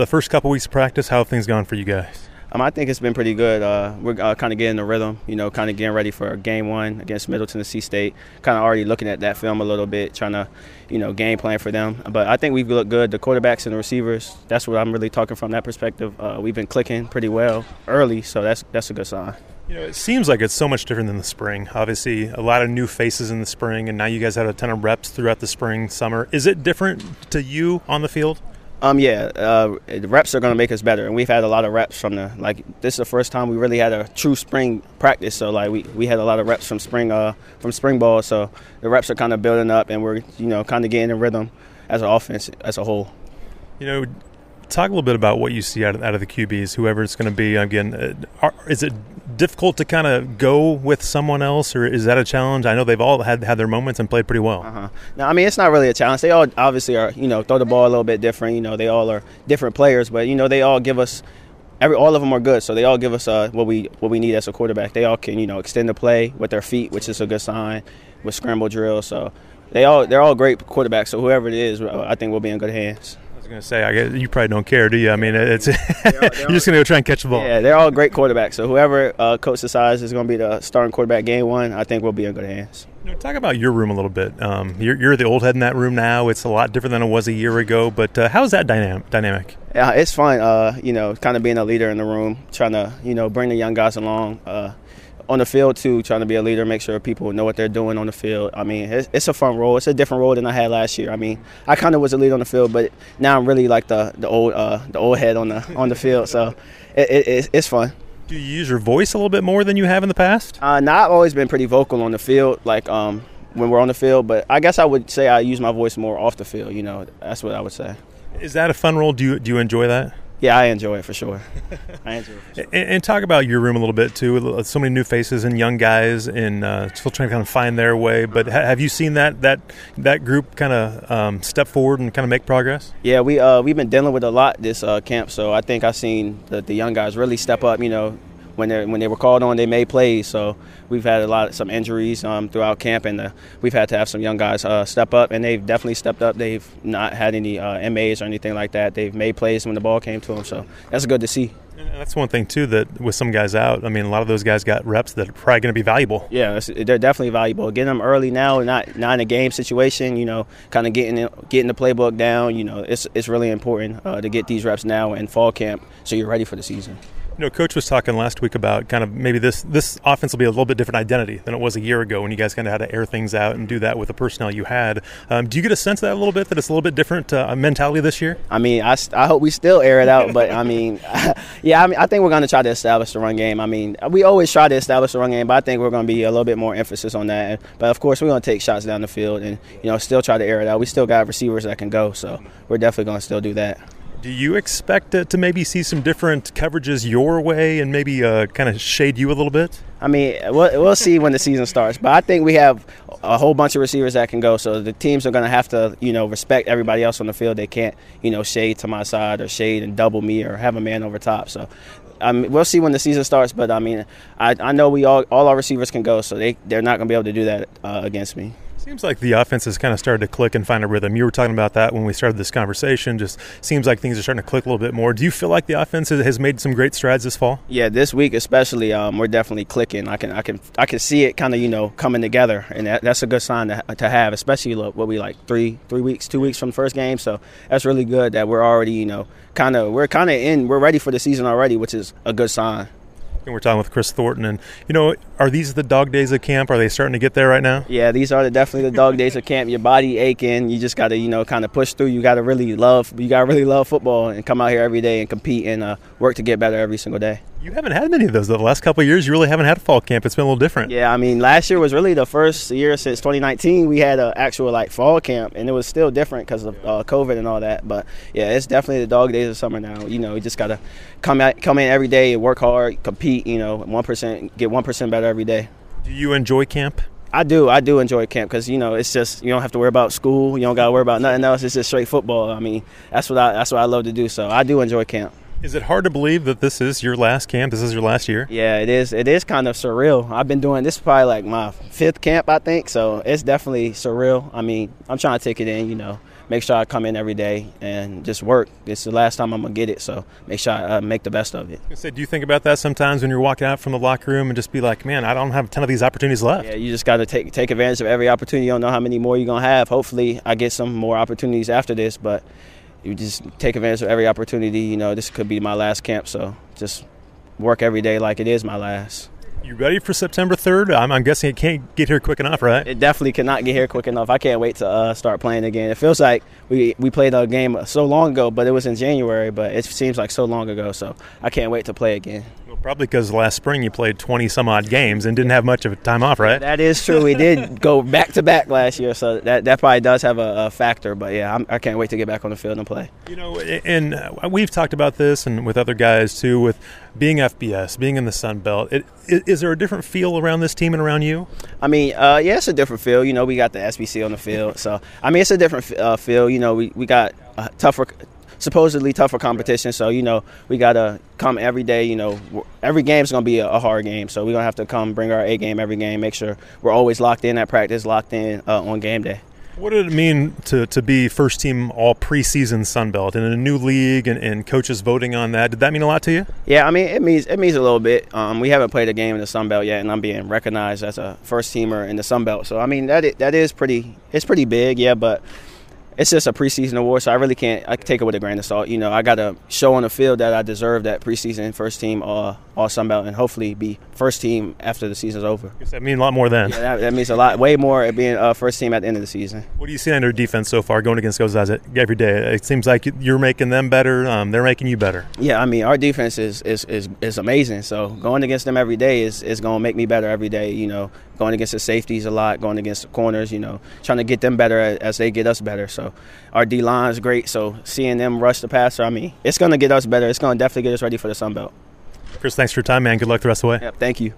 the first couple weeks of practice, how have things gone for you guys? I think it's been pretty good. We're kind of getting the rhythm, kind of getting ready for game one against Middle Tennessee State, kind of already looking at that film a little bit, trying to, game plan for them. But I think we've looked good. The quarterbacks and the receivers, that's what I'm really talking from that perspective. We've been clicking pretty well early, so that's a good sign. It seems like it's so much different than the spring. Obviously, a lot of new faces in the spring, and now you guys have a ton of reps throughout the spring, summer. Is it different to you on the field? The reps are going to make us better, and we've had a lot of reps from this is the first time we really had a true spring practice, so we had a lot of reps from spring ball, so the reps are kind of building up, and we're kind of getting in rhythm as an offense as a whole. Talk a little bit about what you see out of the QBs, whoever it's going to be. Again, is it difficult to kind of go with someone else, or is that a challenge? I know they've all had their moments and played pretty well. No, it's not really a challenge. They all obviously are, throw the ball a little bit different. They all are different players, but, they all give us – all of them are good, so they all give us what we need as a quarterback. They all can, extend the play with their feet, which is a good sign, with scramble drills. So they're all great quarterbacks, so whoever it is, I think we'll be in good hands. Going to say, I guess you probably don't care, do you? I mean, it's you're just going to go try and catch the ball. Yeah, they're all great quarterbacks. So whoever coach decides is going to be the starting quarterback game one, I think we'll be in good hands. Talk about your room a little bit. You're the old head in that room now. It's a lot different than it was a year ago. But how's that dynamic? Yeah, it's fun. Kind of being a leader in the room, trying to bring the young guys along. On the field, too, trying to be a leader, make sure people know what they're doing on the field. It's a fun role. It's a different role than I had last year. I kind of was a leader on the field, but now I'm really like the old head on the field. So it's fun. Do you use your voice a little bit more than you have in the past? No, I've always been pretty vocal on the field, when we're on the field. But I guess I would say I use my voice more off the field. That's what I would say. Is that a fun role? Do you enjoy that? Yeah, I enjoy it for sure. And talk about your room a little bit, too. So many new faces and young guys and still trying to kind of find their way. But have you seen that group kind of step forward and kind of make progress? Yeah, we've been dealing with a lot this camp. So I think I've seen the young guys really step up. When they were called on, they made plays. So we've had some injuries throughout camp, and we've had to have some young guys step up, and they've definitely stepped up. They've not had any MAs or anything like that. They've made plays when the ball came to them, so that's good to see. And that's one thing, too, that with some guys out, a lot of those guys got reps that are probably going to be valuable. Yeah, they're definitely valuable. Getting them early now, not in a game situation, kind of getting the playbook down, it's really important to get these reps now in fall camp so you're ready for the season. Coach was talking last week about kind of maybe this offense will be a little bit different identity than it was a year ago when you guys kind of had to air things out and do that with the personnel you had. Do you get a sense of that a little bit, that it's a little bit different mentality this year? I hope we still air it out, but I think we're going to try to establish the run game. We always try to establish the run game, but I think we're going to be a little bit more emphasis on that. But, of course, we're going to take shots down the field and, still try to air it out. We still got receivers that can go, so we're definitely going to still do that. Do you expect to maybe see some different coverages your way and maybe kind of shade you a little bit? We'll see when the season starts. But I think we have a whole bunch of receivers that can go. So the teams are going to have to, respect everybody else on the field. They can't, shade to my side or shade and double me or have a man over top. So we'll see when the season starts. But, I know we all our receivers can go, so they're not going to be able to do that against me. Seems like the offense has kind of started to click and find a rhythm. You were talking about that when we started this conversation. Just seems like things are starting to click a little bit more. Do you feel like the offense has made some great strides this fall? Yeah, this week especially, we're definitely clicking. I can see it kind of coming together, and that's a good sign to have. Especially what we like two weeks from the first game, so that's really good that we're already we're ready for the season already, which is a good sign. And we're talking with Chris Thornton, and are these the dog days of camp? Are they starting to get there right now? Yeah, these are definitely the dog days of camp. Your body aching, you just got to kind of push through. You got to really love football and come out here every day and compete and work to get better every single day. You haven't had many of those, though. The last couple of years, you really haven't had a fall camp. It's been a little different. Yeah, last year was really the first year since 2019 we had an actual, fall camp, and it was still different because of COVID and all that. But, yeah, it's definitely the dog days of summer now. You just got to come in every day and work hard, compete, 1%, get 1% better every day. Do you enjoy camp? I do enjoy camp because, it's just you don't have to worry about school. You don't got to worry about nothing else. It's just straight football. That's what I love to do, so I do enjoy camp. Is it hard to believe that this is your last camp? This is your last year? Yeah, it is. It is kind of surreal. I've been doing this probably my fifth camp, I think, so it's definitely surreal. I'm trying to take it in, make sure I come in every day and just work. It's the last time I'm going to get it, so make sure I make the best of it. So do you think about that sometimes when you're walking out from the locker room and just be like, man, I don't have a ton of these opportunities left? Yeah, you just got to take advantage of every opportunity. You don't know how many more you're going to have. Hopefully I get some more opportunities after this, but you just take advantage of every opportunity. You know, this could be my last camp, so just work every day like it is my last. You ready for September 3rd? I'm guessing it can't get here quick enough, right? It definitely cannot get here quick enough. I can't wait to start playing again. It feels like we played a game so long ago, but it was in January, but it seems like so long ago, so I can't wait to play again. Well, probably because last spring you played 20-some-odd games and didn't have much of a time off, right? Yeah, that is true. We did go back-to-back last year, so that probably does have a factor, but, yeah, I can't wait to get back on the field and play. You know, and we've talked about this and with other guys, too, with being FBS, being in the Sun Belt. Is there a different feel around this team and around you? I mean, yeah, it's a different feel. You know, we got the SBC on the field. So, I mean, it's a different feel. You know, we got supposedly tougher competition. So, you know, we got to come every day. You know, every game's going to be a hard game. So we're going to have to come bring our A game every game, make sure we're always locked in at practice, locked in on game day. What did it mean to be first team all preseason Sun Belt and in a new league and coaches voting on that? Did that mean a lot to you? Yeah, I mean, it means a little bit. We haven't played a game in the Sun Belt yet, and I'm being recognized as a first teamer in the Sun Belt. So I mean, that is pretty big, yeah. But it's just a preseason award, so I take it with a grain of salt. You know, I got to show on the field that I deserve that preseason first team all Sun Belt and hopefully be first team after the season's over. Does that mean a lot more then? Yeah, that means a lot, way more at being first team at the end of the season. What do you see under defense so far going against Gonzaga every day? It seems like you're making them better. They're making you better. Yeah, I mean, our defense is amazing. So going against them every day is going to make me better every day, you know. Going against the safeties a lot, going against the corners, you know, trying to get them better as they get us better. So our D-line is great, so seeing them rush the passer, I mean, it's going to get us better. It's going to definitely get us ready for the Sun Belt. Chris, thanks for your time, man. Good luck the rest of the way. Yep, thank you.